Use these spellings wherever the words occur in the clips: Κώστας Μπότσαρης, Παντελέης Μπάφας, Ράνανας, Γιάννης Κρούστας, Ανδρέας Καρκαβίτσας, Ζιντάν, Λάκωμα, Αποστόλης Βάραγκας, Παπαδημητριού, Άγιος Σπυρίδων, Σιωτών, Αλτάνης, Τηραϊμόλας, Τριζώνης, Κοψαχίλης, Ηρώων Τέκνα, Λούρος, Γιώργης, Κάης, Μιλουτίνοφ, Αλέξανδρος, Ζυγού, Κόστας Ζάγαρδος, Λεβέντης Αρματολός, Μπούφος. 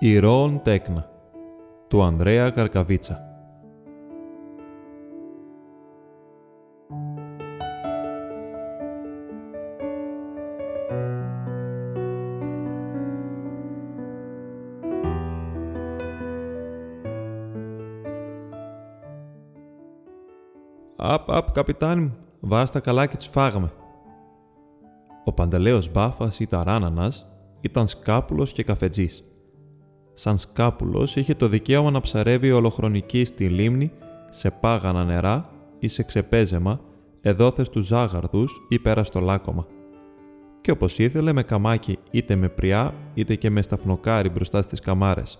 Ηρώων τέκνα του Ανδρέα Καρκαβίτσα. «Απ, καπιτάν μου, βάς τα καλά και τους φάγαμε». Ο Παντελέος Μπάφας ή Ταράννανας ήταν σκάπουλος και καφετζής. Σαν σκάπουλος είχε το δικαίωμα να ψαρεύει ολοχρονική στη λίμνη, σε πάγανα νερά ή σε ξεπέζεμα, εδόθες του Ζάγαρδους ή πέρα στο Λάκωμα. Και όπως ήθελε με καμάκι είτε με πριά είτε και με σταφνοκάρι μπροστά στις καμάρες.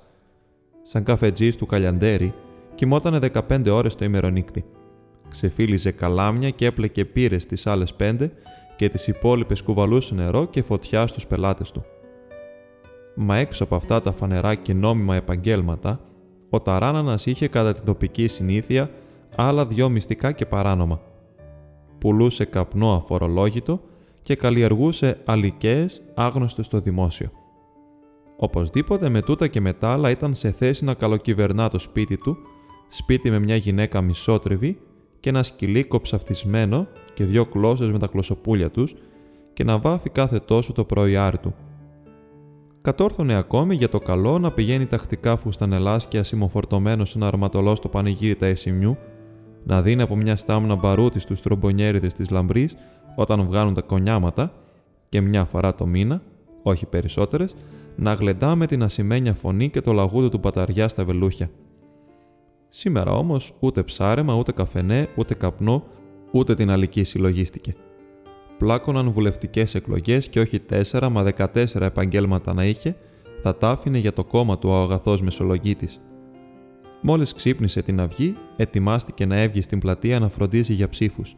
Σαν καφετζής του Καλιαντέρη κοιμότανε 15 ώρες το ημερονύκτη. Ξεφύλιζε καλάμια και έπλεκε πύρες τις άλλες 5 και τις υπόλοιπες κουβαλούσε νερό και φωτιά στους πελάτες του. Μα έξω από αυτά τα φανερά και νόμιμα επαγγέλματα, ο Ταράννανας είχε κατά την τοπική συνήθεια άλλα 2 μυστικά και παράνομα. Πουλούσε καπνό αφορολόγητο και καλλιεργούσε αλικές άγνωστες στο δημόσιο. Οπωσδήποτε με τούτα και με τα άλλα ήταν σε θέση να καλοκυβερνά το σπίτι του, σπίτι με μια γυναίκα μισότριβη και ένα σκυλί κοψαυτισμένο και 2 κλώσσες με τα κλωσοπούλια τους και να βάφει κάθε τόσο το πρωιάρι του. Κατόρθωνε ακόμη για το καλό να πηγαίνει τακτικά φουστανελάς και ασημοφορτωμένος ένα αρματολό στο πανηγύρι τα Εσημιού, να δίνει από μια στάμνα μπαρούτη στους τρομπονιέριδες της Λαμπρής όταν βγάνουν τα κονιάματα και μια φορά το μήνα, όχι περισσότερες, να γλεντά με την ασημένια φωνή και το λαγούδι του παταριά στα βελούχια. Σήμερα όμως ούτε ψάρεμα, ούτε καφενέ, ούτε καπνό, ούτε την αλική συλλογίστηκε. Πλάκωναν βουλευτικές εκλογές και όχι 4 μα 14 επαγγέλματα να είχε, θα τ' άφηνε για το κόμμα του ο αγαθός Μεσολογγίτης. Μόλις ξύπνησε την αυγή, ετοιμάστηκε να έβγει στην πλατεία να φροντίζει για ψήφους.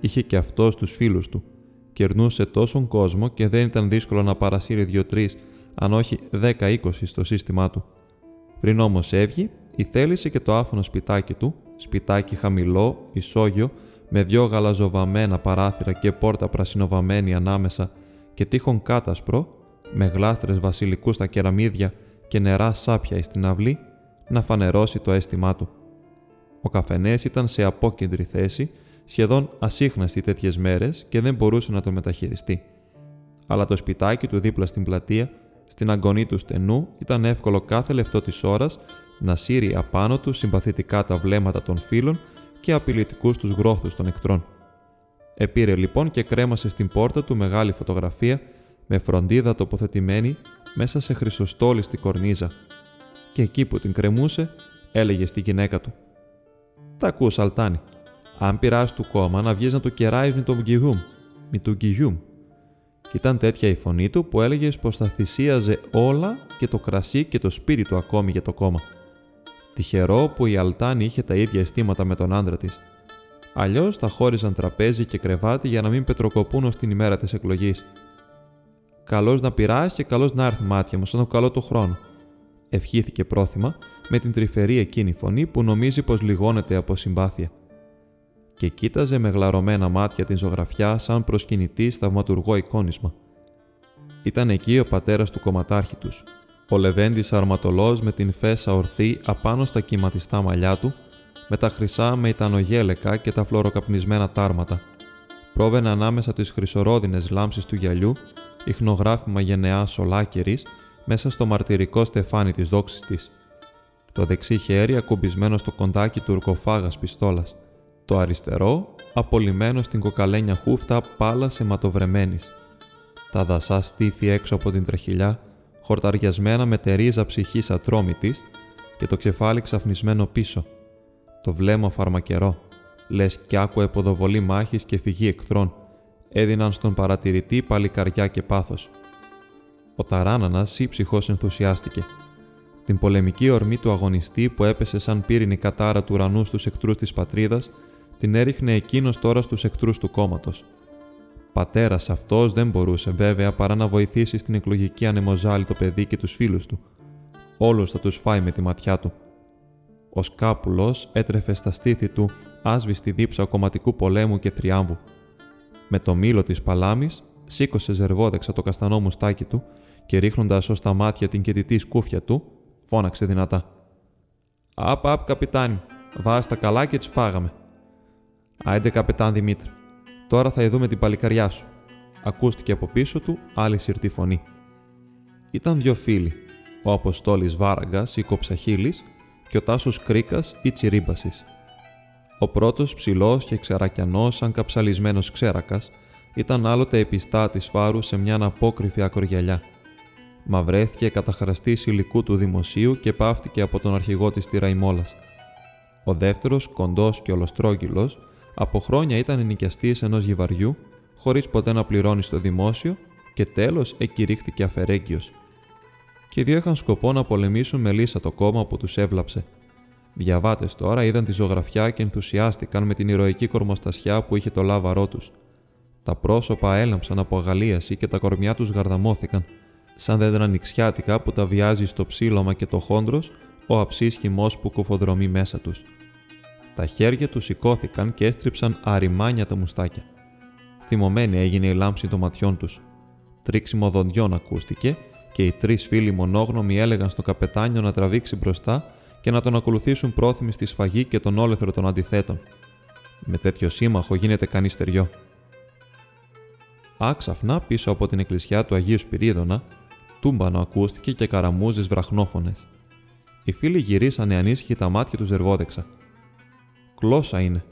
Είχε και αυτός τους φίλους του. Κερνούσε τόσον κόσμο και δεν ήταν δύσκολο να παρασύρει 2-3, αν όχι 10-20 στο σύστημά του. Πριν όμως έβγει, ηθέλησε και το άφωνο σπιτάκι του, σπιτάκι χαμηλό, ισόγειο, με 2 γαλαζοβαμμένα παράθυρα και πόρτα πρασινοβαμμένη ανάμεσα και τείχον κάτασπρο, με γλάστρες βασιλικού στα κεραμίδια και νερά σάπια εις την αυλή, να φανερώσει το αίσθημά του. Ο καφενές ήταν σε απόκεντρη θέση, σχεδόν ασύχναστη τέτοιες μέρες και δεν μπορούσε να το μεταχειριστεί. Αλλά το σπιτάκι του δίπλα στην πλατεία, στην αγκονή του στενού, ήταν εύκολο κάθε λεπτό της ώρας να σύρει απάνω του συμπαθητικά τα βλέμματα των φίλων και απειλητικούς τους γρόθους των εχθρών. Επήρε λοιπόν και κρέμασε στην πόρτα του μεγάλη φωτογραφία με φροντίδα τοποθετημένη μέσα σε χρυσοστόλιστη κορνίζα. Και εκεί που την κρεμούσε, έλεγε στη γυναίκα του: «Τα ακούς, Αλτάνη? Αν πειράς του κόμμα, να βγεις να του κεράεις με τον γκυγιούμ, με του γκυγιούμ». Κι ήταν τέτοια η φωνή του που έλεγε πως θα θυσίαζε όλα και το κρασί και το σπίτι του ακόμη για το κόμμα. Τυχερό που η Αλτάνη είχε τα ίδια αισθήματα με τον άντρα της. Αλλιώς τα χώριζαν τραπέζι και κρεβάτι για να μην πετροκοπούν ως την ημέρα της εκλογής. «Καλώς να πειράσει και καλώς να έρθει, μάτια μου, σαν το καλό του χρόνου», ευχήθηκε πρόθυμα με την τρυφερή εκείνη φωνή που νομίζει πως λιγώνεται από συμπάθεια. Και κοίταζε με γλαρωμένα μάτια την ζωγραφιά σαν προσκυνητή θαυματουργό εικόνισμα. Ήταν εκεί ο πατέρας του κομματάρχη τους, ο Λεβέντης Αρματολός, με την φέσα ορθή απάνω στα κυματιστά μαλλιά του, με τα χρυσά μεϊτανογέλεκα και τα φλωροκαπνισμένα τάρματα. Πρόβαινε ανάμεσα τις χρυσορόδινες λάμψεις του γυαλιού, ιχνογράφημα γενεά σολάκερης, μέσα στο μαρτυρικό στεφάνι της δόξης της. Το δεξί χέρι ακουμπισμένο στο κοντάκι τουρκοφάγας πιστόλας. Το αριστερό απολυμμένο στην κοκαλένια χούφτα πάλας αιματοβρεμένης. Τα δασά στήθη έξω από την τραχηλιά, χορταριασμένα με τερίζα ψυχής ατρόμητης και το κεφάλι ξαφνισμένο πίσω. Το βλέμμα φαρμακερό, λες κι άκουε ποδοβολή μάχης και φυγή εχθρών, έδιναν στον παρατηρητή παλικαριά και πάθος. Ο Ταράννανας σύψυχος ενθουσιάστηκε. Την πολεμική ορμή του αγωνιστή που έπεσε σαν πύρινη κατάρα του ουρανού στους εχθρούς της πατρίδας, την έριχνε εκείνος τώρα στους εχθρούς του κόμματος. Πατέρας αυτός δεν μπορούσε βέβαια παρά να βοηθήσει στην εκλογική ανεμοζάλη το παιδί και τους φίλους του. Όλους θα τους φάει με τη ματιά του. Ο σκάπουλος έτρεφε στα στήθη του άσβηστη δίψα κομματικού πολέμου και θριάμβου. Με το μήλο της παλάμης σήκωσε ζερβόδεξα το καστανό μουστάκι του και ρίχνοντας ως τα μάτια την κεντητή σκούφια του, φώναξε δυνατά. «Απ, απ, καπιτάνι, βάζ τα καλά και τις φάγαμε». «Άιντε, καπιτάν Δημήτρη, τώρα θα ειδούμε την παλικαριά σου». Ακούστηκε από πίσω του άλλη συρτή φωνή. Ήταν δύο φίλοι, ο Αποστόλης Βάραγκας ή Κοψαχίλης και ο Τάσος Κρίκας ή Τσιρίμπασης. Ο πρώτος, ψηλός και ξερακιανός σαν καψαλισμένος ξέρακας, ήταν άλλοτε επιστά της φάρου σε μια απόκριφη ακρογιαλιά. Μαυρέθηκε καταχραστής υλικού του δημοσίου και πάυθηκε από τον αρχηγό της Τηραϊμόλας. Ο δεύτερος, κοντός και ολοστρόγγυλος, από χρόνια ήταν ενοικιαστής ενός γιβαριού, χωρίς ποτέ να πληρώνει στο δημόσιο και τέλος εκηρύχθηκε αφαιρέγγιος. Και οι δύο είχαν σκοπό να πολεμήσουν με λύσα το κόμμα που τους έβλαψε. Διαβάτες τώρα είδαν τη ζωγραφιά και ενθουσιάστηκαν με την ηρωική κορμοστασιά που είχε το λάβαρό τους. Τα πρόσωπα έλαμψαν από αγαλίαση και τα κορμιά τους γαρδαμώθηκαν, σαν δέντρα νηξιάτικα που τα βιάζει στο ψήλωμα και το χόντρος, ο αψής χυμός που κουφοδρομεί μέσα τους. Τα χέρια τους σηκώθηκαν και έστριψαν αριμάνια τα μουστάκια. Θυμωμένη έγινε η λάμψη των ματιών τους. Τρίξιμο δοντιών ακούστηκε και οι τρεις φίλοι μονόγνωμοι έλεγαν στον καπετάνιο να τραβήξει μπροστά και να τον ακολουθήσουν πρόθυμοι στη σφαγή και τον όλεθρο των αντιθέτων. Με τέτοιο σύμμαχο γίνεται κανείς στεριό. Άξαφνα πίσω από την εκκλησιά του Αγίου Σπυρίδωνα, τούμπανο ακούστηκε και καραμούζες βραχνόφωνες. Οι φίλοι γυρίσανε ανήσυχοι τα μάτια τους ζερβόδεξα. «Κλώσσα είναι.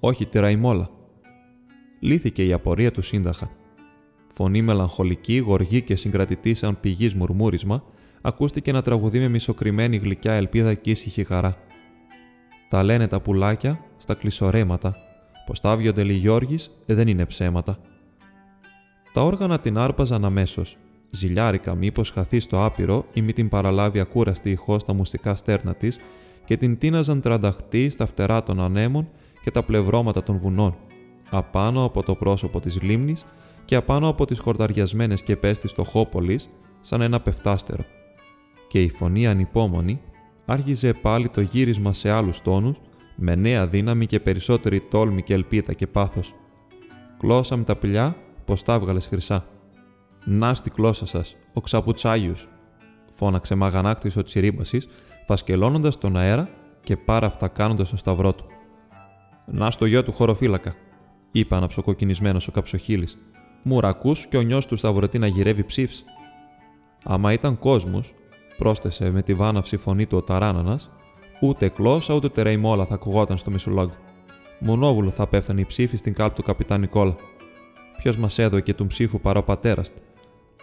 Όχι Τηραϊμόλα». Λύθηκε η απορία του σύνταχα. Φωνή μελαγχολική, γοργή και συγκρατητή σαν πηγής μουρμούρισμα, ακούστηκε να τραγουδεί με μισοκριμένη γλυκιά ελπίδα και ήσυχη χαρά. «Τα λένε τα πουλάκια στα κλεισορέματα, πως τα βιοντελή Γιώργης δεν είναι ψέματα». Τα όργανα την άρπαζαν αμέσως. Ζηλιάρικα μήπως χαθεί στο άπειρο ή μη την παραλάβει ακούραστη ηχό στα μουστικά στέρνα της και την τίναζαν τρανταχτή στα φτερά των ανέμων και τα πλευρώματα των βουνών, απάνω από το πρόσωπο της λίμνης και απάνω από τις χορταριασμένες κεπές της Στοχόπολης, σαν ένα πεφτάστερο. Και η φωνή ανυπόμονη άρχιζε πάλι το γύρισμα σε άλλους τόνους, με νέα δύναμη και περισσότερη τόλμη και ελπίδα και πάθος. «Κλώσσα με τα πηλιά, πως τα βγάλες χρυσά». «Να στη κλώσσα σας, ο ξαπουτσάγιος», φώναξε Μαγανάκτης ο Τσιρίμπασης, φασκελώνοντας τον αέρα και πάρα αυτά κάνοντας τον σταυρό του. «Να στο γιο του χωροφύλακα», είπε αναψοκοκκινισμένος ο Καψοχίλης. «Μουρακούς και ο νιός του σταυρωτή να γυρεύει ψήφς». «Άμα ήταν κόσμος», πρόσθεσε με τη βάναυση φωνή του ο Ταράννανας, «ούτε κλώσσα ούτε Τηραϊμόλα θα ακουγόταν στο Μεσολόγγι. Μονόβουλο θα πέφτανε η ψήφη στην κάλπη του καπιτάν Νικόλα. Ποιος μας έδωε και τον ψήφου παρά ο πατέρας του.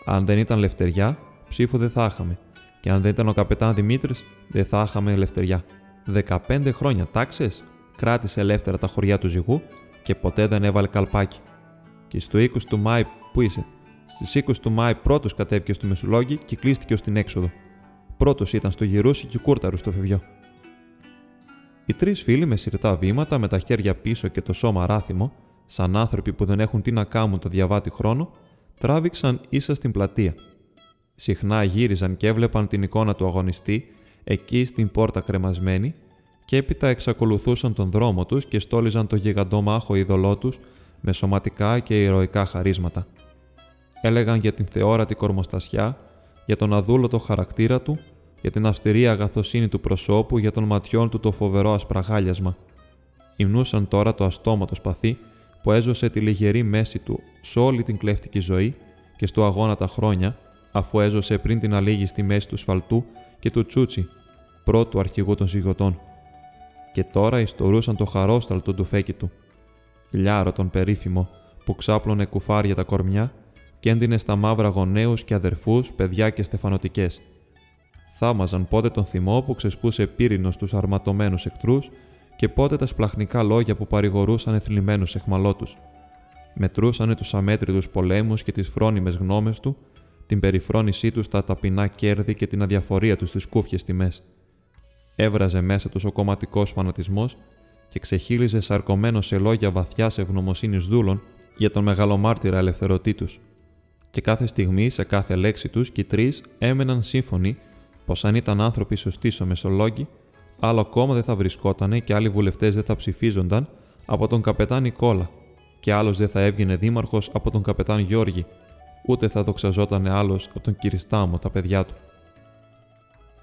Αν δεν ήταν Λευτεριά, ψήφου δεν θα είχαμε. Και αν δεν ήταν ο καπετάν Δημήτρης, δεν θα είχαμε Λευτεριά. 15 χρόνια τάξες, κράτησε ελεύθερα τα χωριά του Ζυγού και ποτέ δεν έβαλε καλπάκι. Και στο 20 του Μάη, που είσαι, στις 20 του Μάη πρώτος κατέβηκε στο Μεσολόγγι και κλείστηκε ως την έξοδο. Πρώτος ήταν στο Γυρούσι και Κούρταρου στο Φεβιό». Οι τρεις φίλοι με συρτά βήματα, με τα χέρια πίσω και το σώμα ράθιμο, σαν άνθρωποι που δεν έχουν τι να κάνουν το διαβάτη χρόνο, τράβηξαν ίσα στην πλατεία. Συχνά γύριζαν και έβλεπαν την εικόνα του αγωνιστή, εκεί στην πόρτα κρεμασμένη, και έπειτα εξακολουθούσαν τον δρόμο τους και στόλιζαν το γιγαντό μάχο είδωλό τους με σωματικά και ηρωικά χαρίσματα. Έλεγαν για την θεόρατη κορμοστασιά, για τον αδούλωτο χαρακτήρα του, για την αυστηρή αγαθοσύνη του προσώπου, για των ματιών του το φοβερό ασπραγάλιασμα. Υμνούσαν τώρα το αστόματο σπαθί που έζωσε τη λιγερή μέση του σε όλη την κλέφτικη ζωή και στο αγώνα τα χρόνια, αφού έζωσε πριν την αλήγη στη μέση του Σφαλτού και του Τσούτσι, πρώτου αρχηγού των Σιωτών. Και τώρα ιστορούσαν το χαρόσταλτο ντουφέκι του. Λιάρο τον περίφημο, που ξάπλωνε κουφάρια τα κορμιά και έντυνε στα μαύρα γονέους και αδερφούς, παιδιά και στεφανωτικές. Θαύμαζαν πότε τον θυμό που ξεσπούσε πύρινος τους αρματωμένους εχθρούς και πότε τα σπλαχνικά λόγια που παρηγορούσαν εθλιμμένους εχμαλώτους. Μετρούσανε τους αμέτρητους πολέμους και τις φρόνιμες γνώμες του, την περιφρόνησή του στα ταπεινά κέρδη και την αδιαφορία του στις κούφιες τιμές. Έβραζε μέσα τους ο κομματικός φανατισμός και ξεχύλιζε σαρκωμένο σε λόγια βαθιάς ευγνωμοσύνης δούλων για τον μεγαλομάρτυρα ελευθερωτή τους. Και κάθε στιγμή, σε κάθε λέξη τους, και οι τρεις έμεναν σύμφωνοι πως αν ήταν άνθρωποι σωστοί στο Μεσολόγγι, άλλο κόμμα δεν θα βρισκότανε και άλλοι βουλευτές δεν θα ψηφίζονταν από τον καπετάν Νικόλα, και άλλος δεν θα έβγαινε δήμαρχος από τον καπετάν Γιώργη, ούτε θα δοξαζότανε άλλος από τον Κυριστάμο τα παιδιά του.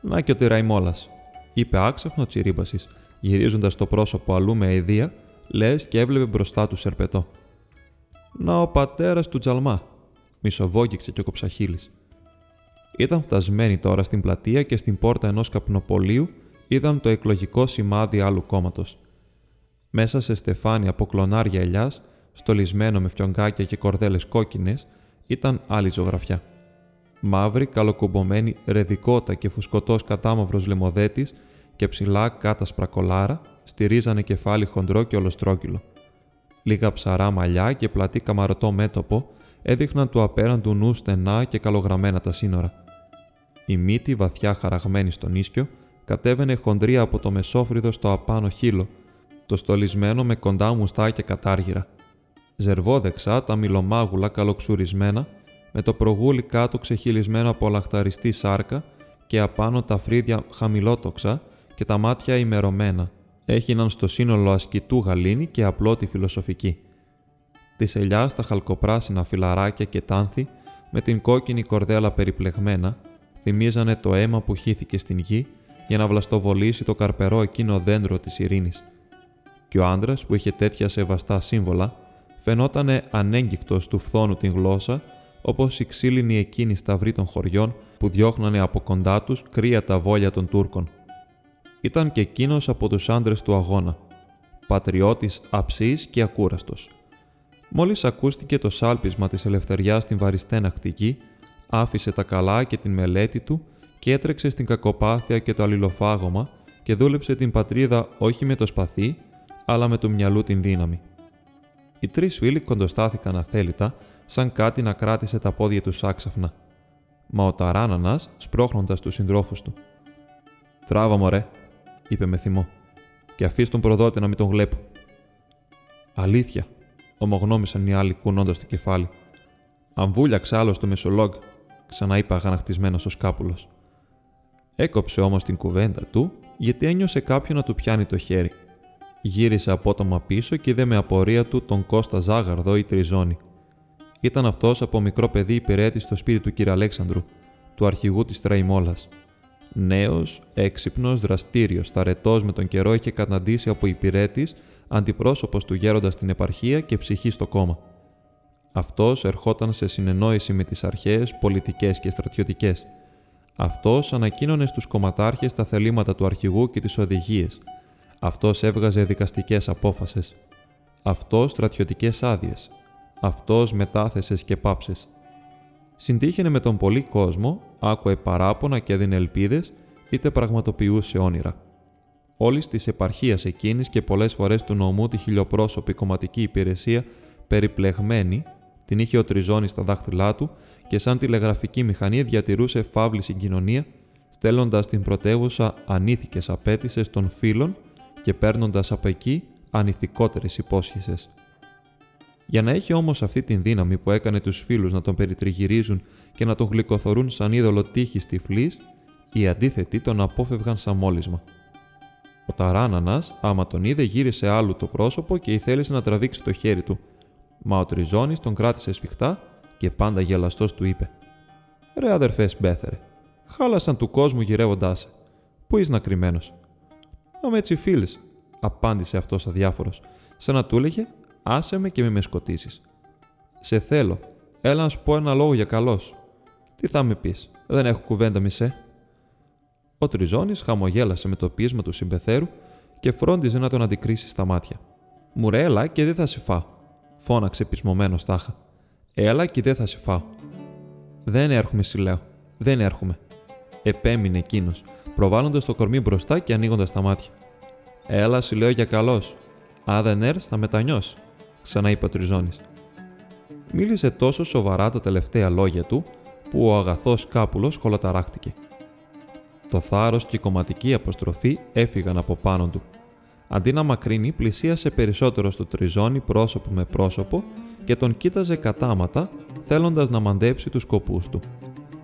«Να και ο Τηραϊμόλας», είπε άξαφνο ο Τσιρίμπασης, γυρίζοντας το πρόσωπο αλλού με αηδία, λες και έβλεπε μπροστά του σερπετό. «Να ο πατέρας του Τζαλμά», μισοβόγγιξε και ο Κοψαχίλης. Ήταν φτασμένοι τώρα στην πλατεία και στην πόρτα ενός καπνοπολίου είδαν το εκλογικό σημάδι άλλου κόμματος. Μέσα σε στεφάνι από κλονάρια ελιάς, στολισμένο με φιονγκάκια και κορδέλες κόκκινες, ήταν άλλη ζωγραφιά. Μαύρη, καλοκουμπομένη ρεδικότα και φουσκωτός κατάμαυρος λαιμοδέτης και ψηλά κάτασπρα κολάρα στηρίζανε κεφάλι χοντρό και ολοστρόγγυλο. Λίγα ψαρά μαλλιά και πλατή καμαρωτό μέτωπο έδειχναν του απέραντου νου στενά και καλογραμμένα τα σύνορα. Η μύτη, βαθιά χαραγμένη στον ίσκιο, κατέβαινε χοντρία από το μεσόφριδο στο απάνω χείλο, το στολισμένο με κοντά μουστάκια κατάργυρα. Ζερβόδεξα τα μιλομάγουλα καλοξουρισμένα, με το προγούλι κάτω ξεχυλισμένο από λαχταριστή σάρκα και απάνω τα φρύδια χαμηλότοξα και τα μάτια ημερωμένα, έχιναν στο σύνολο ασκητού γαλήνη και απλότη φιλοσοφική. Της ελιάς τα χαλκοπράσινα φυλαράκια και τάνθη, με την κόκκινη κορδέλα περιπλεγμένα, θυμίζανε το αίμα που χύθηκε στην γη για να βλαστοβολήσει το καρπερό εκείνο δέντρο της ειρήνης. Και ο άντρας που είχε τέτοια σεβαστά σύμβολα, φαινότανε ανέγκυκτος του φθόνου την γλώσσα, όπως οι ξύλινοι εκείνοι σταυροί των χωριών που διώχνανε από κοντά τους κρύα τα βόλια των Τούρκων. Ήταν και εκείνος από τους άντρες του αγώνα, πατριώτης αψής και ακούραστος. Μόλις ακούστηκε το σάλπισμα της ελευθεριάς στην βαριστένακτη γη, άφησε τα καλά και την μελέτη του και έτρεξε στην κακοπάθεια και το αλληλοφάγωμα και δούλεψε την πατρίδα όχι με το σπαθί, αλλά με του μυαλού την δύναμη. Οι τρεις φίλοι κοντοστάθηκαν αθέλητα, σαν κάτι να κράτησε τα πόδια τους άξαφνα. Μα ο Ταράννανας, σπρώχνοντας τους συντρόφους του. «Τράβα, μωρέ», είπε με θυμό, «και αφήσ' τον προδότη να μην τον βλέπω». «Αλήθεια», ομογνώμησαν οι άλλοι κουνώντας το κεφάλι. «Αμβούλιαξε άλλο στο Μεσολόγγι», ξαναείπα αγανακτισμένος ο σκάπουλος. Έκοψε όμως την κουβέντα του, γιατί ένιωσε κάποιον να του πιάνει το χέρι. Γύρισε απότομα πίσω και είδε με απορία του τον Κώστα Ζάγαρδο ή Τριζώνη. Ήταν αυτός από μικρό παιδί υπηρέτης στο σπίτι του κ. Αλέξανδρου, του αρχηγού της Τηραϊμόλας. Νέος, έξυπνος, δραστήριος, θαρετός με τον καιρό είχε καταντήσει από υπηρέτης, αντιπρόσωπος του γέροντα στην επαρχία και ψυχή στο κόμμα. Αυτός ερχόταν σε συνεννόηση με τις αρχές, πολιτικές και στρατιωτικές. Αυτός ανακοίνωνε στους κομματάρχες τα θελήματα του αρχηγού και τις οδηγίες. Αυτός έβγαζε δικαστικές απόφασεις. Αυτός στρατιωτικές άδειες. Αυτός μετάθεσες και πάψες. Συντύχαινε με τον πολύ κόσμο, άκουε παράπονα και έδινε ελπίδες, είτε πραγματοποιούσε όνειρα. Όλης της επαρχίας εκείνης και πολλές φορές του νομού τη χιλιοπρόσωπη κομματική υπηρεσία περιπλεγμένη, την είχε ο Τριζώνης στα δάχτυλά του και σαν τηλεγραφική μηχανή διατηρούσε φαύλη συγκοινωνία, στέλνοντας την πρωτεύουσα ανήθικες απέτησες των φίλων και παίρνοντας από εκεί ανηθικότερες υπόσχεσες. Για να έχει όμως αυτή την δύναμη που έκανε τους φίλους να τον περιτριγυρίζουν και να τον γλυκοθωρούν σαν είδωλο τύχης τυφλής, οι αντίθετοι τον απόφευγαν σαν μόλισμα. Ο Ταράννανας, άμα τον είδε, γύρισε άλλου το πρόσωπο και ήθελε να τραβήξει το χέρι του. Μα ο Τριζώνης τον κράτησε σφιχτά και πάντα γελαστός του είπε: «Ρε αδερφές, μπέθερε. Χάλασαν του κόσμου γυρεύοντάς σε. Πού είσαι να κρυμμένος?» «Αμ' έτσι φίλες», απάντησε αυτός αδιάφορος, σαν να του έλεγε: «Άσε με και μη με σκοτήσεις». «Σε θέλω. Έλα να σου πω ένα λόγο για καλός». «Τι θα με πεις? Δεν έχω κουβέντα, μισέ». Ο Τριζώνης χαμογέλασε με το πείσμα του συμπεθέρου και φρόντιζε να τον αντικρίσει στα μάτια. «Μουρέ, έλα και δεν θα σε φάω», φώναξε πεισμωμένος τάχα. «Έλα και δεν θα σε φάω». «Δεν έρχομαι, σου λέω. Δεν έρχομαι», επέμεινε εκείνος, προβάλλοντας το κορμί μπροστά και ανοίγοντας τα μάτια. «Έλα, σου λέω για καλός. Αν δεν έρθεις, θα μετανιώσει», ξαναείπε ο Τριζώνης. Μίλησε τόσο σοβαρά τα τελευταία λόγια του, που ο αγαθός σκάπουλος χολοταράχτηκε. Το θάρρος και η κομματική αποστροφή έφυγαν από πάνω του. Αντί να μακρύνει, πλησίασε περισσότερο στο Τριζώνη πρόσωπο με πρόσωπο και τον κοίταζε κατάματα, θέλοντας να μαντέψει τους σκοπούς του.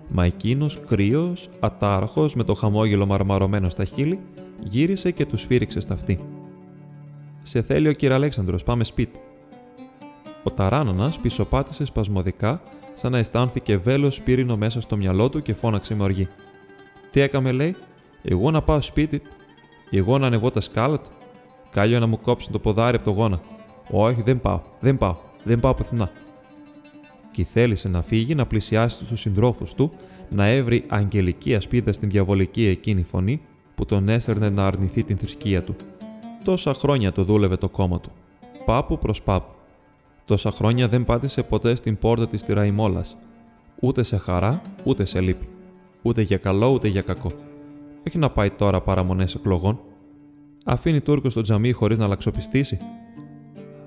Μα εκείνος, κρύος, ατάραχος, με το χαμόγελο μαρμαρωμένο στα χείλη, γύρισε και του σφύριξε στα αυτή. «Σε θέλει ο κ. Αλέξανδρος, πάμε σπίτι». Ο Ταράννανας πισωπάτησε σπασμωδικά σαν να αισθάνθηκε βέλος πύρινο μέσα στο μυαλό του και φώναξε με οργή. Τι έκαμε, λέει, εγώ να πάω σπίτι, εγώ να ανεβώ τα σκάλα του, κάλιο να μου κόψουν το ποδάρι από το γόνα. Όχι, δεν πάω πουθενά. Και θέλησε να φύγει, να πλησιάσει στους συντρόφους του, να έβρει αγγελική ασπίδα στην διαβολική εκείνη φωνή που τον έσαιρνε να αρνηθεί την θρησκεία του. Τόσα χρόνια το δούλευε το κόμμα του. Πάπου προς πάπου. Τόσα χρόνια δεν πάτησε ποτέ στην πόρτα της Τηραϊμόλας. Ούτε σε χαρά, ούτε σε λύπη. Ούτε για καλό, ούτε για κακό. Όχι να πάει τώρα παραμονές εκλογών. Αφήνει Τούρκο στο τζαμί χωρίς να λαξοπιστήσει.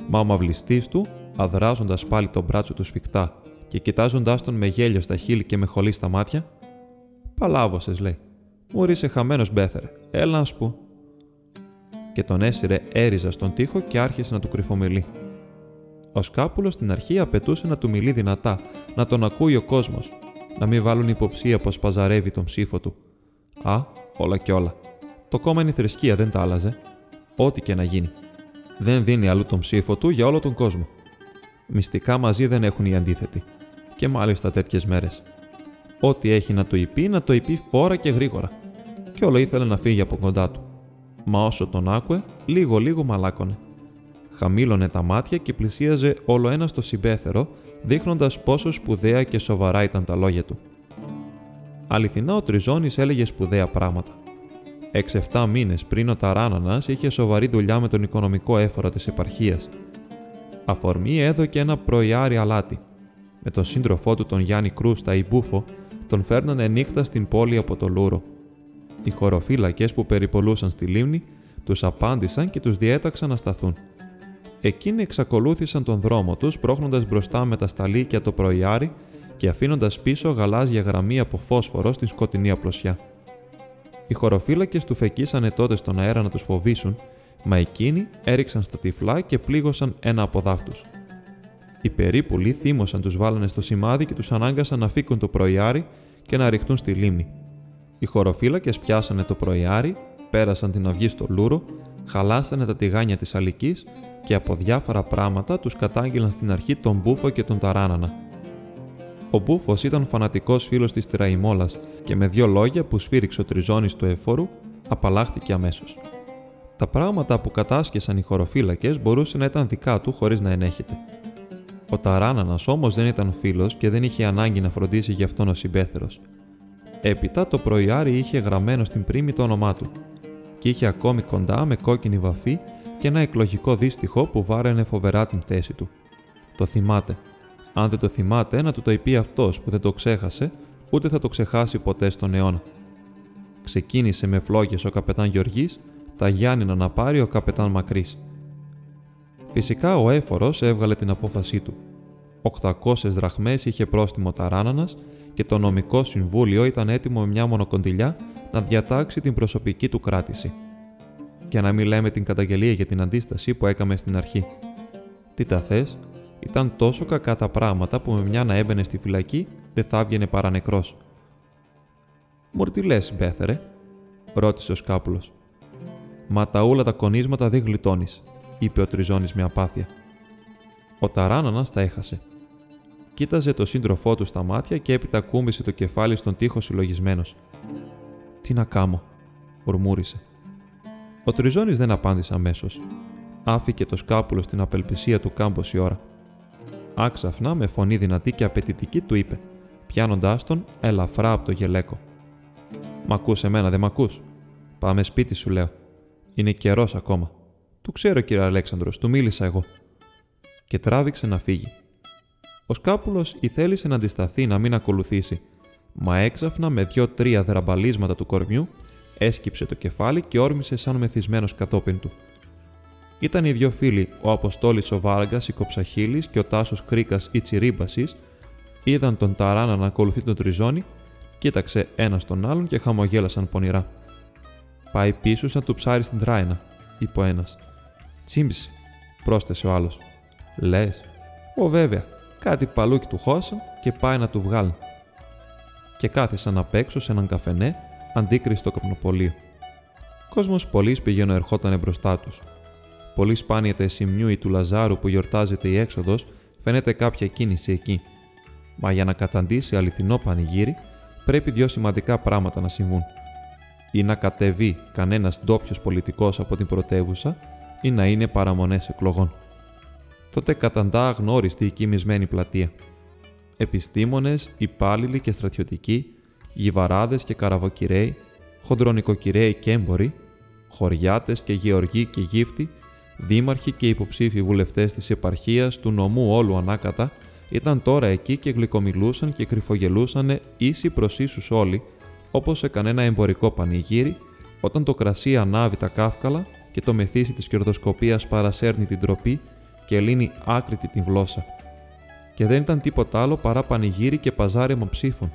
Μα ο μαυλιστής του, αδράζοντας πάλι τον μπράτσο του σφιχτά και κοιτάζοντάς τον με γέλιο στα χείλη και με χολή στα μάτια, «Παλάβωσες», λέει. «Μουρί είσαι χαμένος, μπέθερε. Έλα να σου πω». Και τον έσυρε έριζα στον τοίχο και άρχισε να του κρυφομιλεί. Ο σκάπουλος στην αρχή απαιτούσε να του μιλεί δυνατά, να τον ακούει ο κόσμος, να μην βάλουν υποψία πως παζαρεύει τον ψήφο του. Α, όλα και όλα. Το κόμμα είναι η θρησκεία, δεν τα άλλαζε. Ό,τι και να γίνει. Δεν δίνει αλλού τον ψήφο του για όλο τον κόσμο. Μυστικά μαζί δεν έχουν οι αντίθετοι. Και μάλιστα τέτοιες μέρες. Ό,τι έχει να το υπεί, να το υπεί φόρα και γρήγορα. Κι όλο ήθελε να φύγει από κοντά του. Μα όσο τον άκουε, λίγο μαλάκωνε. Χαμήλωνε τα μάτια και πλησίαζε όλο ένα στο συμπέθερο, δείχνοντας πόσο σπουδαία και σοβαρά ήταν τα λόγια του. Αληθινά ο Τριζώνης έλεγε σπουδαία πράγματα. 6-7 μήνες πριν ο Ταράννανας είχε σοβαρή δουλειά με τον οικονομικό έφορα της επαρχίας. Αφορμή έδωκε ένα πρωιάρι αλάτι. Με τον σύντροφό του τον Γιάννη Κρούστα ή Μπούφο, τον φέρνανε νύχτα στην πόλη από το Λούρο. Οι χωροφύλακες που περιπολούσαν στη λίμνη τους απάντησαν και τους διέταξαν να σταθούν. Εκείνοι εξακολούθησαν τον δρόμο τους, πρόχνοντας μπροστά με τα σταλίκια το πρωιάρι και αφήνοντας πίσω γαλάζια γραμμή από φόσφορο στην σκοτεινή απλωσιά. Οι χωροφύλακες του φεκίσανε τότε στον αέρα να τους φοβήσουν, μα εκείνοι έριξαν στα τυφλά και πλήγωσαν ένα από δάχτους. Οι περίπουλοι θύμωσαν, τους βάλανε στο σημάδι και τους ανάγκασαν να φύκουν το πρωιάρι και να ρηχτούν στη λίμνη. Οι χωροφύλακες πιάσανε το πρωιάρι, πέρασαν την αυγή στο Λούρο, χαλάσανε τα τηγάνια της Αλικής και από διάφορα πράγματα τους κατάγγειλαν στην αρχή τον Μπούφο και τον Ταράννανα. Ο Μπούφος ήταν φανατικός φίλος της Τηραϊμόλας και με δύο λόγια που σφύριξε ο Τριζώνης του εφόρου, απαλλάχθηκε αμέσως. Τα πράγματα που κατάσχεσαν οι χωροφύλακες μπορούσε να ήταν δικά του χωρίς να ενέχεται. Ο Ταράννανας όμως δεν ήταν φίλος και δεν είχε ανάγκη να φροντίσει γι' αυτόν ο συμπέθερος. Έπειτα το πρωιάρι είχε γραμμένο στην πρίμη το όνομά του και είχε ακόμη κοντά με κόκκινη βαφή και ένα εκλογικό δύστιχο που βάραινε φοβερά την θέση του. Το θυμάται. Αν δεν το θυμάται, να του το είπε αυτός που δεν το ξέχασε, ούτε θα το ξεχάσει ποτέ στον αιώνα. Ξεκίνησε με φλόγες ο καπετάν Γιώργης, τα Γιάννηνα να πάρει ο καπετάν Μακρύς. Φυσικά ο έφορος έβγαλε την απόφασή του. 800 δραχμές είχε πρόστιμο Ταράννανας και το νομικό συμβούλιο ήταν έτοιμο με μια μονοκοντιλιά να διατάξει την προσωπική του κράτηση. Και να μην λέμε την καταγγελία για την αντίσταση που έκαμε στην αρχή. Τι τα θες, ήταν τόσο κακά τα πράγματα που με μια να έμπαινε στη φυλακή δεν θα έβγαινε παρά νεκρός. «Μορ τι λες, μπέθερε», ρώτησε ο σκάπουλος. «Μα τα ούλα τα κονίσματα δεν γλιτώνεις», είπε ο Τριζώνης με απάθεια. Ο Ταράννανας τα έχασε. Κοίταζε το σύντροφό του στα μάτια και έπειτα κούμπησε το κεφάλι στον τοίχο συλλογισμένος. «Τι να κάμω», μουρμούρισε. Ο Τριζώνης δεν απάντησε αμέσως. Άφηκε το σκάπουλο στην απελπισία του κάμποση ώρα. Άξαφνα, με φωνή δυνατή και απαιτητική, του είπε, πιάνοντάς τον ελαφρά από το γελέκο. «Μ' ακούς εμένα, δεν μ' ακούς? Πάμε σπίτι, σου λέω. Είναι καιρός ακόμα. Του ξέρω, κύριε Αλέξανδρος, του μίλησα εγώ». Και τράβηξε να φύγει. Ο σκάπουλος ήθελε να αντισταθεί, να μην ακολουθήσει, μα έξαφνα με 2-3 δραμπαλίσματα του κορμιού έσκυψε το κεφάλι και όρμησε σαν μεθυσμένος κατόπιν του. Ήταν οι δύο φίλοι, ο Αποστόλης ο Βάραγκας ή Κοψαχίλης και ο Τάσος Κρίκας ή Τσιρίμπασης, είδαν τον Ταράννα να ακολουθεί τον Τριζώνη, κοίταξε ένας τον άλλον και χαμογέλασαν πονηρά. «Πάει πίσω σαν του ψάρι στην τράινα», είπε ο ένας. «Τσίμπησε», πρόσθεσε ο άλλος. «Λες? Ω βέβαια, κάτι παλούκι του χώσαν και πάει να του βγάλουν». Και κάθισαν απ' έξω σε έναν καφενέ, αντίκριστο καπνοπωλείο. Κόσμος πολλής πήγαινε ερχότανε μπροστά τους. Πολύ σπάνια τα Εσημιού ή του Λαζάρου που γιορτάζεται η έξοδος φαίνεται κάποια κίνηση εκεί. Μα για να καταντήσει αληθινό πανηγύρι, πρέπει δύο σημαντικά πράγματα να συμβούν. Ή να κατεβεί κανένας ντόπιος πολιτικός από την πρωτεύουσα, ή να είναι παραμονές εκλογών. Τότε καταντά αγνώριστη η κοιμισμένη πλατεία. Επιστήμονες, υπάλληλοι και στρατιωτικοί, γιβαράδες και καραβοκυρέοι, χοντρονικοκυρέοι και έμποροι, χωριάτες και γεωργοί και γύφτοι, δήμαρχοι και υποψήφοι βουλευτές της επαρχίας του νομού όλου ανάκατα, ήταν τώρα εκεί και γλυκομιλούσαν και κρυφογελούσανε ίσοι προς ίσους όλοι, όπως σε κανένα εμπορικό πανηγύρι, όταν το κρασί ανάβει τα κάφκαλα και το μεθύσι της κερδοσκοπίας παρασέρνει την τροπή και λύνει άκρητη την γλώσσα. Και δεν ήταν τίποτα άλλο παρά πανηγύρι και παζάρεμα ψήφων.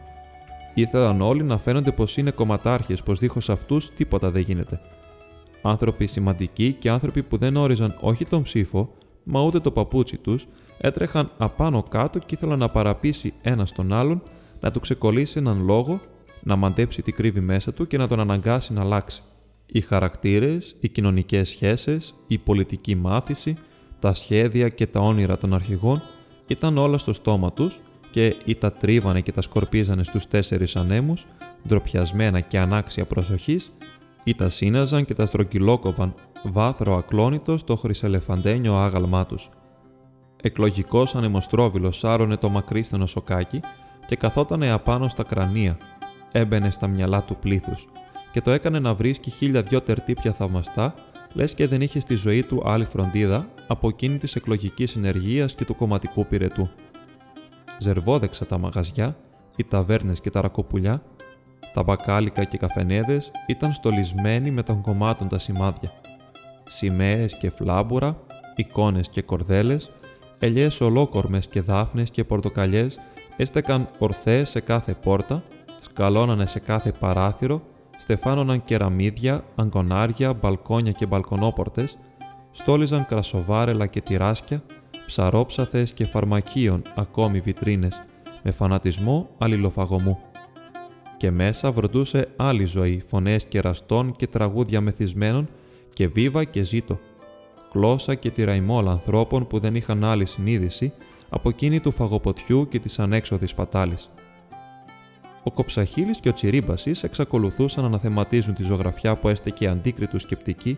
Ήθελαν όλοι να φαίνονται πως είναι κομματάρχες, πως δίχως αυτούς τίποτα δεν γίνεται. Άνθρωποι σημαντικοί και άνθρωποι που δεν όριζαν όχι τον ψήφο, μα ούτε το παπούτσι τους, έτρεχαν απάνω κάτω και ήθελαν να παραπείσει ένας τον άλλον, να του ξεκολλήσει έναν λόγο, να μαντέψει τι κρύβει μέσα του και να τον αναγκάσει να αλλάξει. Οι χαρακτήρες, οι κοινωνικές σχέσεις, η πολιτική μάθηση, τα σχέδια και τα όνειρα των αρχηγών ήταν όλα στο στόμα τους και ή τα τρίβανε και τα σκορπίζανε στους τέσσερις ανέμους, ντροπιασμένα και ανάξια προσοχής, ή τα σύναζαν και τα στρογγυλόκοπαν βάθρο ακλόνητο στο χρυσελεφαντένιο άγαλμά τους. Εκλογικός ανεμοστρόβιλος σάρωνε το μακρύστενο σοκάκι και καθότανε απάνω στα κρανία, έμπαινε στα μυαλά του πλήθους και το έκανε να βρίσκει χίλια δυο τερτύπια θαυμαστά, λες και δεν είχε στη ζωή του άλλη φροντίδα από εκείνη της εκλογικής συνεργίας και του κομματικού πυρετού. Ζερβόδεξα τα μαγαζιά, οι ταβέρνες και τα ρακοπουλιά, τα μπακάλικα και καφενέδες ήταν στολισμένοι με των κομμάτων τα σημάδια. Σημαίες και φλάμπουρα, εικόνες και κορδέλες, ελιές ολόκορμες και δάφνες και πορτοκαλιές έστεκαν ορθές σε κάθε πόρτα, σκαλώνανε σε κάθε παράθυρο, στεφάνωναν κεραμίδια, αγκονάρια, μπαλκόνια και μπαλκονόπορτες, στόλιζαν κρασοβάρελα και τυράσκια, ψαρόψαθες και φαρμακείων ακόμη βιτρίνες, με φανατισμό αλληλοφαγωμού. Και μέσα βροντούσε άλλη ζωή, φωνές κεραστών και τραγούδια μεθυσμένων και βίβα και ζήτο. Γλώσσα και τηραϊμόλα ανθρώπων που δεν είχαν άλλη συνείδηση από εκείνη του φαγοποτιού και της ανέξοδης πατάλης. Ο Κοψαχίλης και ο Τσιρίμπασης εξακολουθούσαν να αναθεματίζουν τη ζωγραφιά που έστεκε αντίκριτου σκεπτική,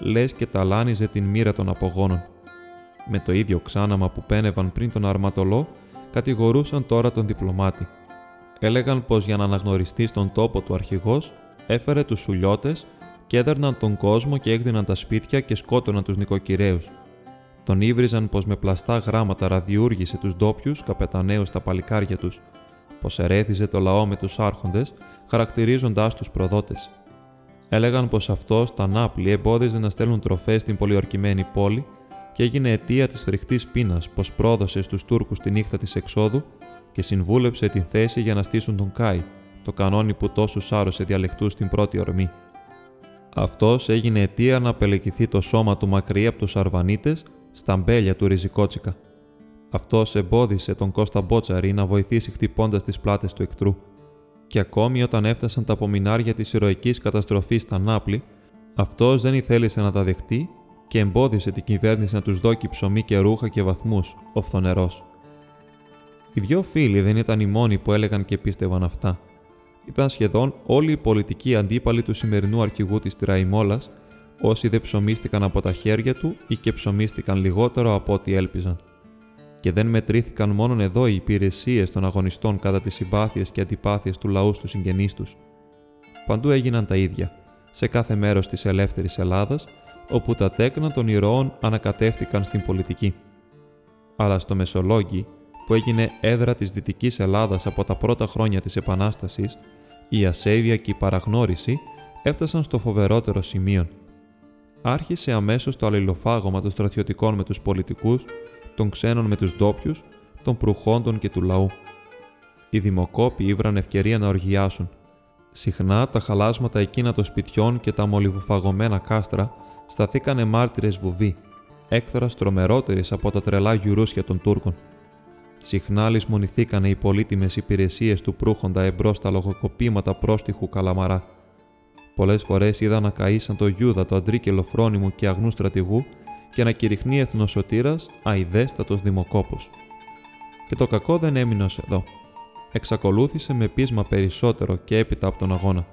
λες και ταλάνιζε την μοίρα των απογόνων. Με το ίδιο ξάναμα που πένευαν πριν τον Αρματολό, κατηγορούσαν τώρα τον διπλωμάτη. Έλεγαν πως για να αναγνωριστεί στον τόπο του αρχηγός, έφερε τους σουλιώτες και έδερναν τον κόσμο και έκδιναν τα σπίτια και σκότωναν τους νοικοκυρέους. Τον ύβριζαν πως με πλαστά γράμματα ραδιούργησε τους ντόπιους καπεταναίους τα παλικάρια τους, πως ερέθιζε το λαό με τους άρχοντες, χαρακτηρίζοντάς τους προδότες. Έλεγαν πως αυτός τα Νάπλιο εμπόδιζε να στέλνουν τροφές στην πολιορκημένη πόλη και έγινε αιτία της φρικτής πείνας, πως πρόδωσε στους Τούρκους τη νύχτα της εξόδου και συμβούλεψε την θέση για να στήσουν τον Κάη, το κανόνι που τόσο σάρωσε διαλεκτούς στην πρώτη ορμή. Αυτός έγινε αιτία να απελεκηθεί το σώμα του μακριά από τους Αρβανίτες στα μπέλια του Ριζικότσικα. Αυτός εμπόδισε τον Κώστα Μπότσαρη να βοηθήσει χτυπώντας τις πλάτες του εχθρού. Και ακόμη όταν έφτασαν τα απομεινάρια της ηρωικής καταστροφής στα Νάπλη, αυτός δεν ήθελε να τα δεχτεί και εμπόδισε την κυβέρνηση να τους δόκει ψωμί και ρούχα και βαθμούς, οφθονερός. Οι δύο φίλοι δεν ήταν οι μόνοι που έλεγαν και πίστευαν αυτά. Ήταν σχεδόν όλοι οι πολιτικοί αντίπαλοι του σημερινού αρχηγού της Τηραϊμόλας, όσοι δεν ψωμίστηκαν από τα χέρια του ή και ψωμίστηκαν λιγότερο από ό,τι έλπιζαν. Και δεν μετρήθηκαν μόνον εδώ οι υπηρεσίες των αγωνιστών κατά τις συμπάθειες και αντιπάθειες του λαού στους συγγενείς τους. Παντού έγιναν τα ίδια, σε κάθε μέρος της ελεύθερης Ελλάδας, όπου τα τέκνα των ηρώων ανακατεύτηκαν στην πολιτική. Αλλά στο Μεσολόγγι, που έγινε έδρα της Δυτικής Ελλάδας από τα πρώτα χρόνια της Επανάστασης, η ασέβεια και η παραγνώριση έφτασαν στο φοβερότερο σημείο. Άρχισε αμέσως το αλληλοφάγωμα των στρατιωτικών με τους πολιτικούς, των ξένων με τους ντόπιους, των προυχόντων και του λαού. Οι δημοκόποι ήβραν ευκαιρία να οργιάσουν. Συχνά τα χαλάσματα εκείνα των σπιτιών και τα μολυβοφαγωμένα κάστρα σταθήκανε μάρτυρες βουβή, έκθρας τρομερότερης από τα τρελά γιουρούσια των Τούρκων. Συχνά λησμονηθήκανε οι πολύτιμες υπηρεσίες του προύχοντα εμπρός στα λογοκοπήματα πρόστιχου Καλαμαρά. Πολλές φορές είδα να καεί σαν το Γιούδα του αντρίκελο φρόνιμου και αγνού στρατηγού και να κηρυχνεί εθνοσωτήρας αηδέστατος δημοκόπος. και το κακό δεν έμεινε ως εδώ. Εξακολούθησε με πείσμα περισσότερο και έπειτα από τον αγώνα.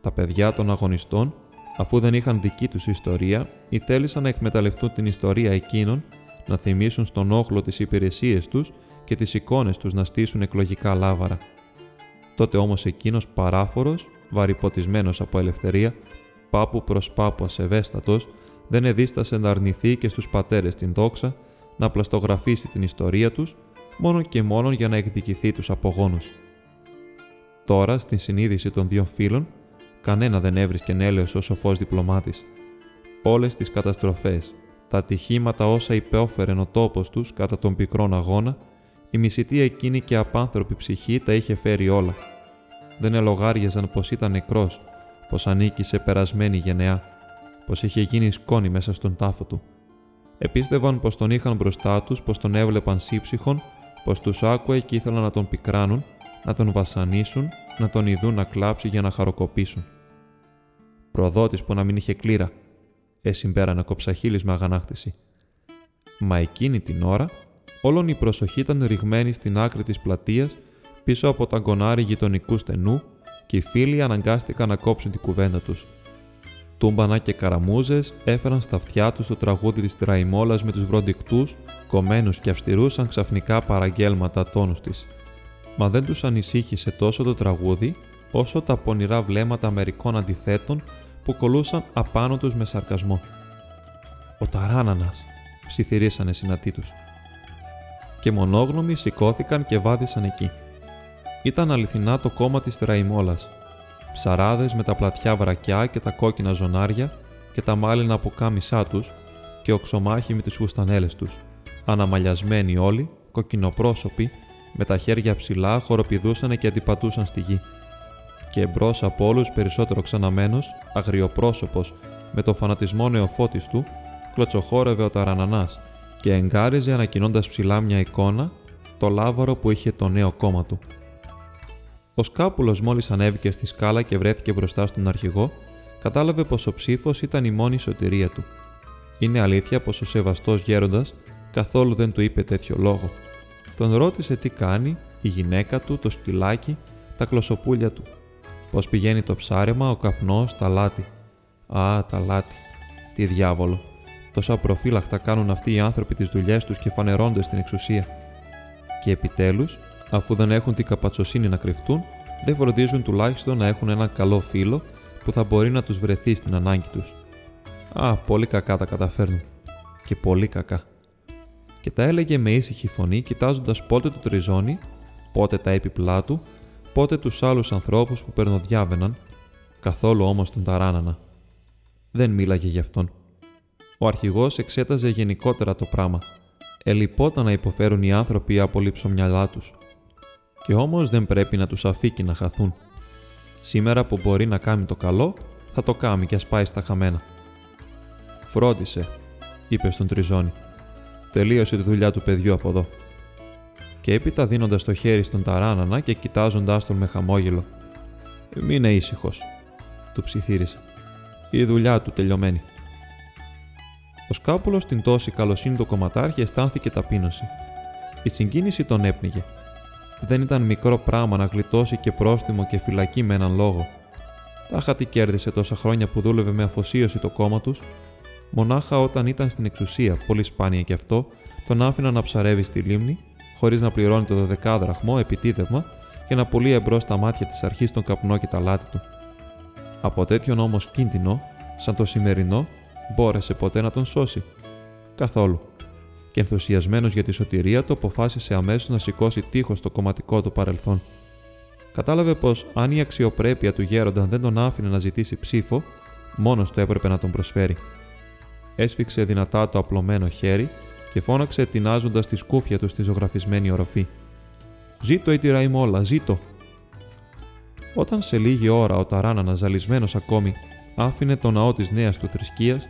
Τα παιδιά των αγωνιστών, αφού δεν είχαν δική τους ιστορία ή θέλησαν να εκμεταλλευτούν την ιστορία εκείνων, να θυμίσουν στον όχλο τις υπηρεσίες τους και τις εικόνες τους να στήσουν εκλογικά λάβαρα. Τότε όμως εκείνος παράφορος, βαρυποτισμένος από ελευθερία, πάπου προς πάπου ασεβέστατος, δεν εδίστασε να αρνηθεί και στους πατέρες την δόξα, να πλαστογραφήσει την ιστορία τους, μόνο και μόνο για να εκδικηθεί τους απογόνους. Τώρα, στην συνείδηση των δύο φίλων, κανένα δεν έβρισκε έλεος ο σοφός διπλωμάτης. Όλες τις καταστροφές, τα ατυχήματα όσα υπέοφερε ο τόπος τους κατά τον πικρόν αγώνα, η μισητή εκείνη και απάνθρωπη ψυχή τα είχε φέρει όλα. Δεν ελογάριαζαν πως ήταν νεκρός, πως ανήκησε περασμένη γενεά, πως είχε γίνει σκόνη μέσα στον τάφο του. Επίστευαν πως τον είχαν μπροστά τους, πως τον έβλεπαν σύψυχον, πως τους άκουε και ήθελαν να τον πικράνουν, να τον βασανίσουν, να τον ειδούν να κλάψει για να χαροκοπήσουν. Προδότης που να μην είχε κλήρα, εσυμπέρανε ο Κοψαχίλης με αγανάκτηση. Μα εκείνη την ώρα, όλον η προσοχή ήταν ρηγμένη στην άκρη της πλατείας, πίσω από τα γκονάρι γειτονικού στενού, και οι φίλοι αναγκάστηκαν να κόψουν την κουβέντα τους. Τούμπανα και καραμούζες έφεραν στα αυτιά τους το τραγούδι της Τηραϊμόλας με τους βροντικτούς, κομμένους και αυστηρούς σαν ξαφνικά παραγγέλματα τόνους της. Μα δεν τους ανησύχησε τόσο το τραγούδι, όσο τα πονηρά βλέμματα μερικών αντιθέτων που κολούσαν απάνω τους με σαρκασμό. «Ο Ταράννανας», ψιθυρίσανε συνατοί τους. Και μονόγνωμοι σηκώθηκαν και βάδισαν εκεί. Ήταν αληθινά το κόμμα της Τηραϊμόλας. Ψαράδες με τα πλατιά βρακιά και τα κόκκινα ζωνάρια και τα μάλινα πουκάμισά τους και οξομάχοι με τις φουστανέλες τους, αναμαλιασμένοι όλοι, κοκκινοπρόσωποι, με τα χέρια ψηλά χοροπηδούσαν και αντιπατούσαν στη γη. Και εμπρός από όλους περισσότερο ξαναμένος, αγριοπρόσωπος, με το φανατισμό νεοφώτης του, κλωτσοχώρευε ο Ταρανανάς και εγκάριζε ανακοινώντας ψηλά μια εικόνα, το λάβαρο που είχε το νέο κόμμα του. Ο Σκάπουλος μόλις ανέβηκε στη σκάλα και βρέθηκε μπροστά στον αρχηγό, κατάλαβε πως ο ψήφος ήταν η μόνη σωτηρία του. Είναι αλήθεια πως ο σεβαστός γέροντας καθόλου δεν του είπε τέτοιο λόγο. Τον ρώτησε τι κάνει, η γυναίκα του, το σκυλάκι, τα κλωσοπούλια του. Πως πηγαίνει το ψάρεμα, ο καπνός, τα λάτι. Α, τα λάτι. Τι διάβολο. Τόσα προφύλακτα κάνουν αυτοί οι άνθρωποι τις δουλειές τους και φανερώνται στην εξουσία. Και επιτέλους, αφού δεν έχουν την καπατσοσύνη να κρυφτούν, δεν φροντίζουν τουλάχιστον να έχουν έναν καλό φίλο που θα μπορεί να τους βρεθεί στην ανάγκη τους. Α, πολύ κακά τα καταφέρνουν. Και πολύ κακά. Και τα έλεγε με ήσυχη φωνή, κοιτάζοντας πότε το Τριζώνη, πότε τα έπιπλά του, πότε τους άλλους ανθρώπους που περνοδιάβαιναν, καθόλου όμως τον Ταράνανα. Δεν μίλαγε γι' αυτόν. Ο αρχηγός εξέταζε γενικότερα το πράγμα. Ελυπόταν να υποφέρουν οι άνθρωποι από λειψομυαλά τους. Και όμως δεν πρέπει να τους αφήκει να χαθούν. Σήμερα που μπορεί να κάνει το καλό, θα το κάνει και ας πάει στα χαμένα. «Φρόντισε», είπε στον Τριζώνη. «Τελείωσε τη δουλειά του παιδιού από εδώ». Και έπειτα δίνοντας το χέρι στον Ταράνανα και κοιτάζοντάς τον με χαμόγελο. «Μείνε ήσυχος», του ψιθύρισε. «Η δουλειά του τελειωμένη». Ο Σκάπουλος στην τόση καλοσύνη του κομματάρχη αισθάνθηκε ταπείνωση. Η συγκίνηση τον έπνιγε. Δεν ήταν μικρό πράγμα να γλιτώσει και πρόστιμο και φυλακή με έναν λόγο. Τάχα τι κέρδισε τόσα χρόνια που δούλευε με αφοσίωση το κόμμα τους. Μονάχα όταν ήταν στην εξουσία, πολύ σπάνια κι αυτό, τον άφηναν να ψαρεύει στη λίμνη, χωρίς να πληρώνει το 12 δραχμό επιτίδευμα και να πουλεί εμπρός τα μάτια της αρχής τον καπνό και τα λάτι του. Από τέτοιον όμως κίνδυνο, σαν το σημερινό, μπόρεσε ποτέ να τον σώσει. Καθόλου. Και ενθουσιασμένος για τη σωτηρία του, αποφάσισε αμέσως να σηκώσει τείχος το κομματικό του παρελθόν. Κατάλαβε πως αν η αξιοπρέπεια του γέροντα δεν τον άφηνε να ζητήσει ψήφο, μόνος του έπρεπε να τον προσφέρει. Έσφιξε δυνατά το απλωμένο χέρι και φώναξε τεινάζοντας τη σκούφια του στη ζωγραφισμένη οροφή. «Ζήτω η Τηραϊμόλα, ζήτω!» Όταν σε λίγη ώρα ο Ταράνανας, ζαλισμένος ακόμη, άφηνε το ναό της νέας του θρησκείας,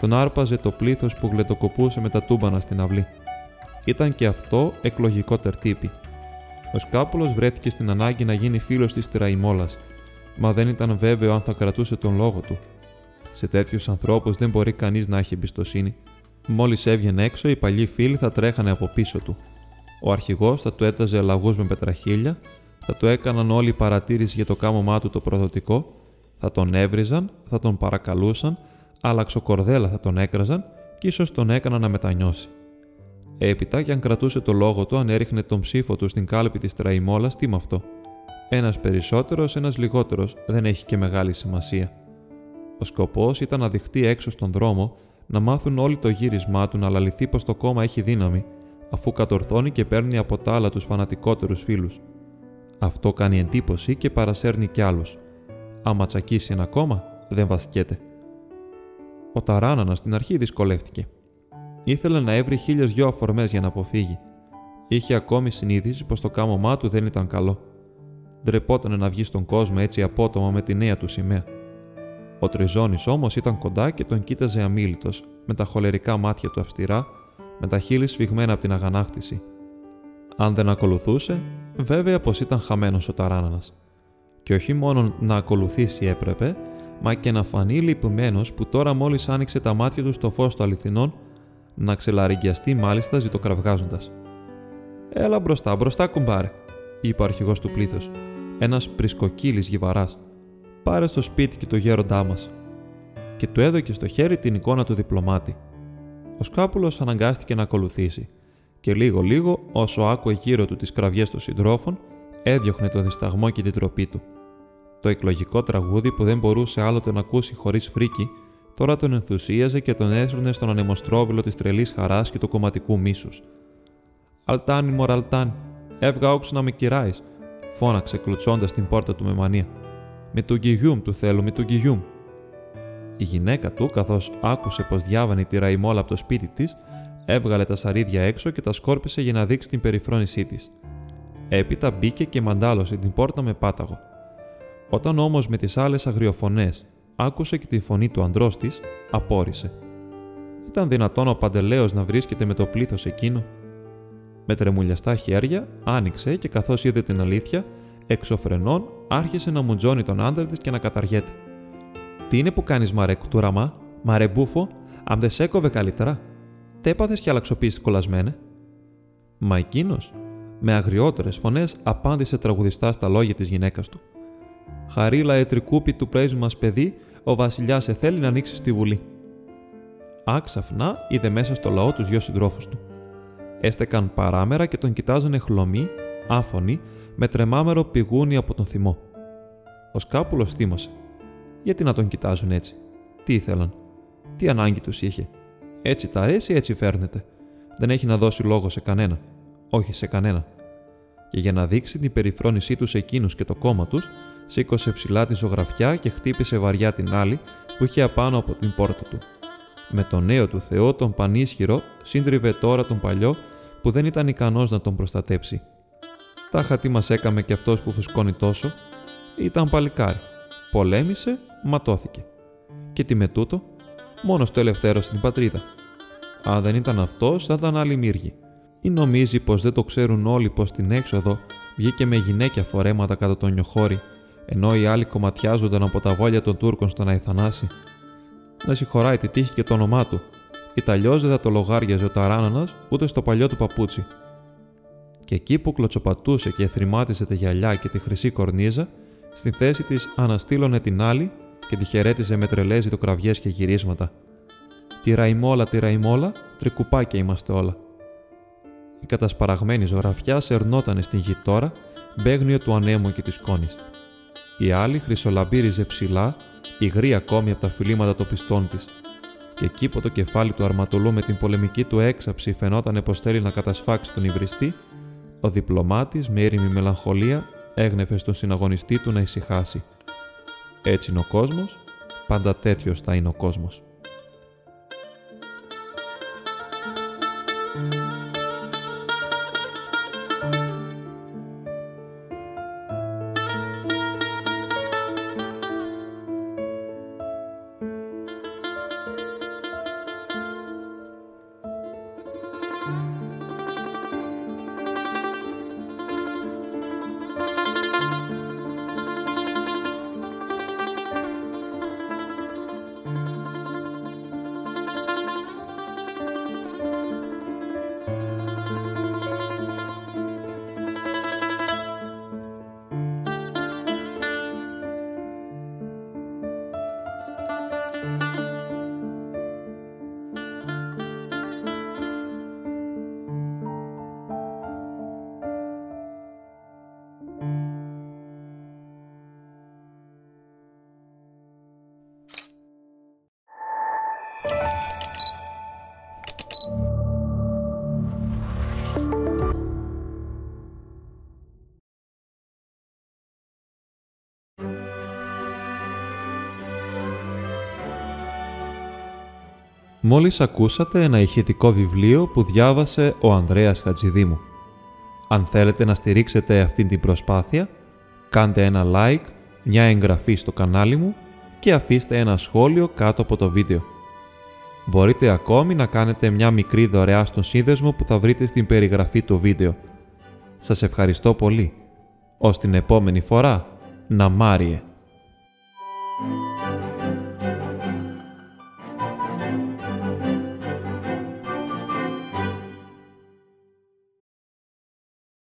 τον άρπαζε το πλήθος που γλετοκοπούσε με τα τούμπανα στην αυλή. Ήταν και αυτό εκλογικό τερτύπι. Ο Σκάπουλος βρέθηκε στην ανάγκη να γίνει φίλος της Τηραϊμόλας, μα δεν ήταν βέβαιο αν θα κρατούσε τον λόγο του. Σε τέτοιους ανθρώπους δεν μπορεί κανείς να έχει εμπιστοσύνη. Μόλις έβγαινε έξω, οι παλιοί φίλοι θα τρέχανε από πίσω του. Ο αρχηγός θα του έταζε αλλαγούς με πετραχίλια, θα του έκαναν όλη η παρατήρηση για το κάμωμά του το προδοτικό, θα τον έβριζαν, θα τον παρακαλούσαν, αλλαξοκορδέλα θα τον έκραζαν και ίσως τον έκαναν να μετανιώσει. Έπειτα, κι αν κρατούσε το λόγο του, αν έριχνε τον ψήφο του στην κάλπη της Τηραϊμόλας, τι με αυτό. Ένας περισσότερος, ένας λιγότερος, δεν έχει και μεγάλη σημασία. Ο σκοπός ήταν να δειχτεί έξω στον δρόμο, να μάθουν όλοι το γύρισμά του, να λαληθεί πως το κόμμα έχει δύναμη, αφού κατορθώνει και παίρνει από τα άλλα τους φανατικότερους φίλους. Αυτό κάνει εντύπωση και παρασέρνει κι άλλους. Άμα τσακίσει ένα κόμμα, δεν βαστιέται. Ο Ταράννανας στην αρχή δυσκολεύτηκε. Ήθελε να έβρει χίλιες δυο αφορμές για να αποφύγει. Είχε ακόμη συνείδηση πως το κάμωμά του δεν ήταν καλό. Ντρεπότανε να βγει στον κόσμο έτσι απότομα με τη νέα του σημαία. Ο Τριζώνης όμως ήταν κοντά και τον κοίταζε αμίλητος, με τα χολερικά μάτια του αυστηρά, με τα χείλη σφιγμένα από την αγανάκτηση. Αν δεν ακολουθούσε, βέβαια πως ήταν χαμένος ο Ταράννανας. Και όχι μόνο να ακολουθήσει έπρεπε, μα και να φανεί λυπημένος που τώρα μόλις άνοιξε τα μάτια του στο φως των αληθινών, να ξελαρυγιαστεί μάλιστα ζητοκραυγάζοντας. «Έλα μπροστά, μπροστά κουμπάρε», είπε ο αρχηγός του πλήθους, ένας πρισκοκύλης γυβαράς. «Πάρε στο σπίτι και το γέροντά μας». Και του έδωκε στο χέρι την εικόνα του διπλωμάτη. Ο σκάπουλος αναγκάστηκε να ακολουθήσει, και λίγο-λίγο, όσο άκουε γύρω του τις κραυγές των συντρόφων, έδιωχνε τον δισταγμό και την τροπή του. Το εκλογικό τραγούδι που δεν μπορούσε άλλοτε να ακούσει χωρίς φρίκι, τώρα τον ενθουσίαζε και τον έσυρνε στον ανεμοστρόβιλο της τρελής χαράς και του κομματικού μίσους. «Αλτάνη, Μοραλτάνη, έβγα όξου να με κυράεις», φώναξε κλωτσώντας την πόρτα του με μανία. «Με τον Κιγιούμ του θέλω, με τον Κιγιούμ». Η γυναίκα του, καθώς άκουσε πως διάβανε τη Ραϊμόλα από το σπίτι της, έβγαλε τα σαρίδια έξω και τα σκόρπισε για να δείξει την περιφρόνησή της. Έπειτα μπήκε και μαντάλωσε την πόρτα με πάταγο. Όταν όμως με τις άλλες αγριοφωνές άκουσε και τη φωνή του αντρός της, απόρρισε. Ήταν δυνατόν ο Παντελέος να βρίσκεται με το πλήθος εκείνο. Με τρεμουλιαστά χέρια άνοιξε και καθώς είδε την αλήθεια, εξωφρενών άρχισε να μουτζώνει τον άντρα της και να καταργέται. «Τι είναι που κάνεις, μαρέ κουτούραμα, μαρέ μπούφο, αν δεν σ' έκοβε καλύτερα. Τέπαθες κι αλλαξοποίησες κολλασμένε». Μα εκείνος, με αγριότερες φωνές, απάντησε τραγουδιστά στα λόγια της γυναίκας του. «Χαρίλα ετρικούπι του πρέσβη μας παιδί, ο βασιλιάς εθέλει να ανοίξει στη βουλή». Άξαφνα είδε μέσα στο λαό τους δυο συντρόφους του. Έστεκαν παράμερα και τον κοιτάζανε χλωμοί, άφωνοι, με τρεμάμερο πηγούνι από τον θυμό. Ο σκάπουλος θύμωσε. Γιατί να τον κοιτάζουν έτσι? Τι ήθελαν? Τι ανάγκη τους είχε? Έτσι τα αρέσει, έτσι φέρνεται. Δεν έχει να δώσει λόγο σε κανένα. Όχι σε κανένα. Και για να δείξει την περιφρόνησή τους εκείνους και το κόμμα τους, σήκωσε ψηλά τη ζωγραφιά και χτύπησε βαριά την άλλη που είχε απάνω από την πόρτα του. Με τον νέο του Θεό, τον πανίσχυρο, σύντριβε τώρα τον παλιό που δεν ήταν ικανός να τον προστατέψει. Τάχα τι μας έκαμε κι αυτός που φουσκώνει τόσο. Ήταν παλικάρι. Πολέμησε, ματώθηκε. Και τι με τούτο? Μόνος του ελευθέρωσε την πατρίδα. Αν δεν ήταν αυτός, θα ήταν άλλοι μύργοι. Ή νομίζει πως δεν το ξέρουν όλοι πως την έξοδο βγήκε με γυναίκια φορέματα κατά τον νιοχώρι, ενώ οι άλλοι κομματιάζονταν από τα βόλια των Τούρκων στο να ηθανάσει. Να συγχωράει τη τύχη και το όνομά του. Ιταλιώς δεν θα το λογάριαζε ο Ταράννανας ούτε στο παλιό του παπούτσι. Και εκεί που κλωτσοπατούσε και θρυμάτιζε τα γυαλιά και τη χρυσή κορνίζα, στη θέση της αναστήλωνε την άλλη και τη χαιρέτιζε με τρελές ζητοκραυγές και γυρίσματα. «Τηραϊμόλα, Τηραϊμόλα, τρικουπάκια είμαστε όλα». Η κατασπαραγμένη ζωγραφιά σερνότανε στην γη τώρα, μπαίγνιο του ανέμου και της σκόνης. Η άλλη χρυσολαμπύριζε ψηλά, υγρή ακόμη από τα φιλήματα των πιστών της. Και εκεί που το κεφάλι του Αρματολού με την πολεμική του έξαψη φαινότανε πως θέλει να κατασφάξει τον υβριστή, ο διπλωμάτης με ήρημη μελαγχολία έγνεφε στον συναγωνιστή του να ησυχάσει. Έτσι είναι ο κόσμος, πάντα τέτοιος θα είναι ο κόσμος. Μόλις ακούσατε ένα ηχητικό βιβλίο που διάβασε ο Ανδρέας Χατζηδήμου. Αν θέλετε να στηρίξετε αυτήν την προσπάθεια, κάντε ένα like, μια εγγραφή στο κανάλι μου και αφήστε ένα σχόλιο κάτω από το βίντεο. Μπορείτε ακόμη να κάνετε μια μικρή δωρεά στον σύνδεσμο που θα βρείτε στην περιγραφή του βίντεο. Σας ευχαριστώ πολύ. Ως την επόμενη φορά, να Μάριε!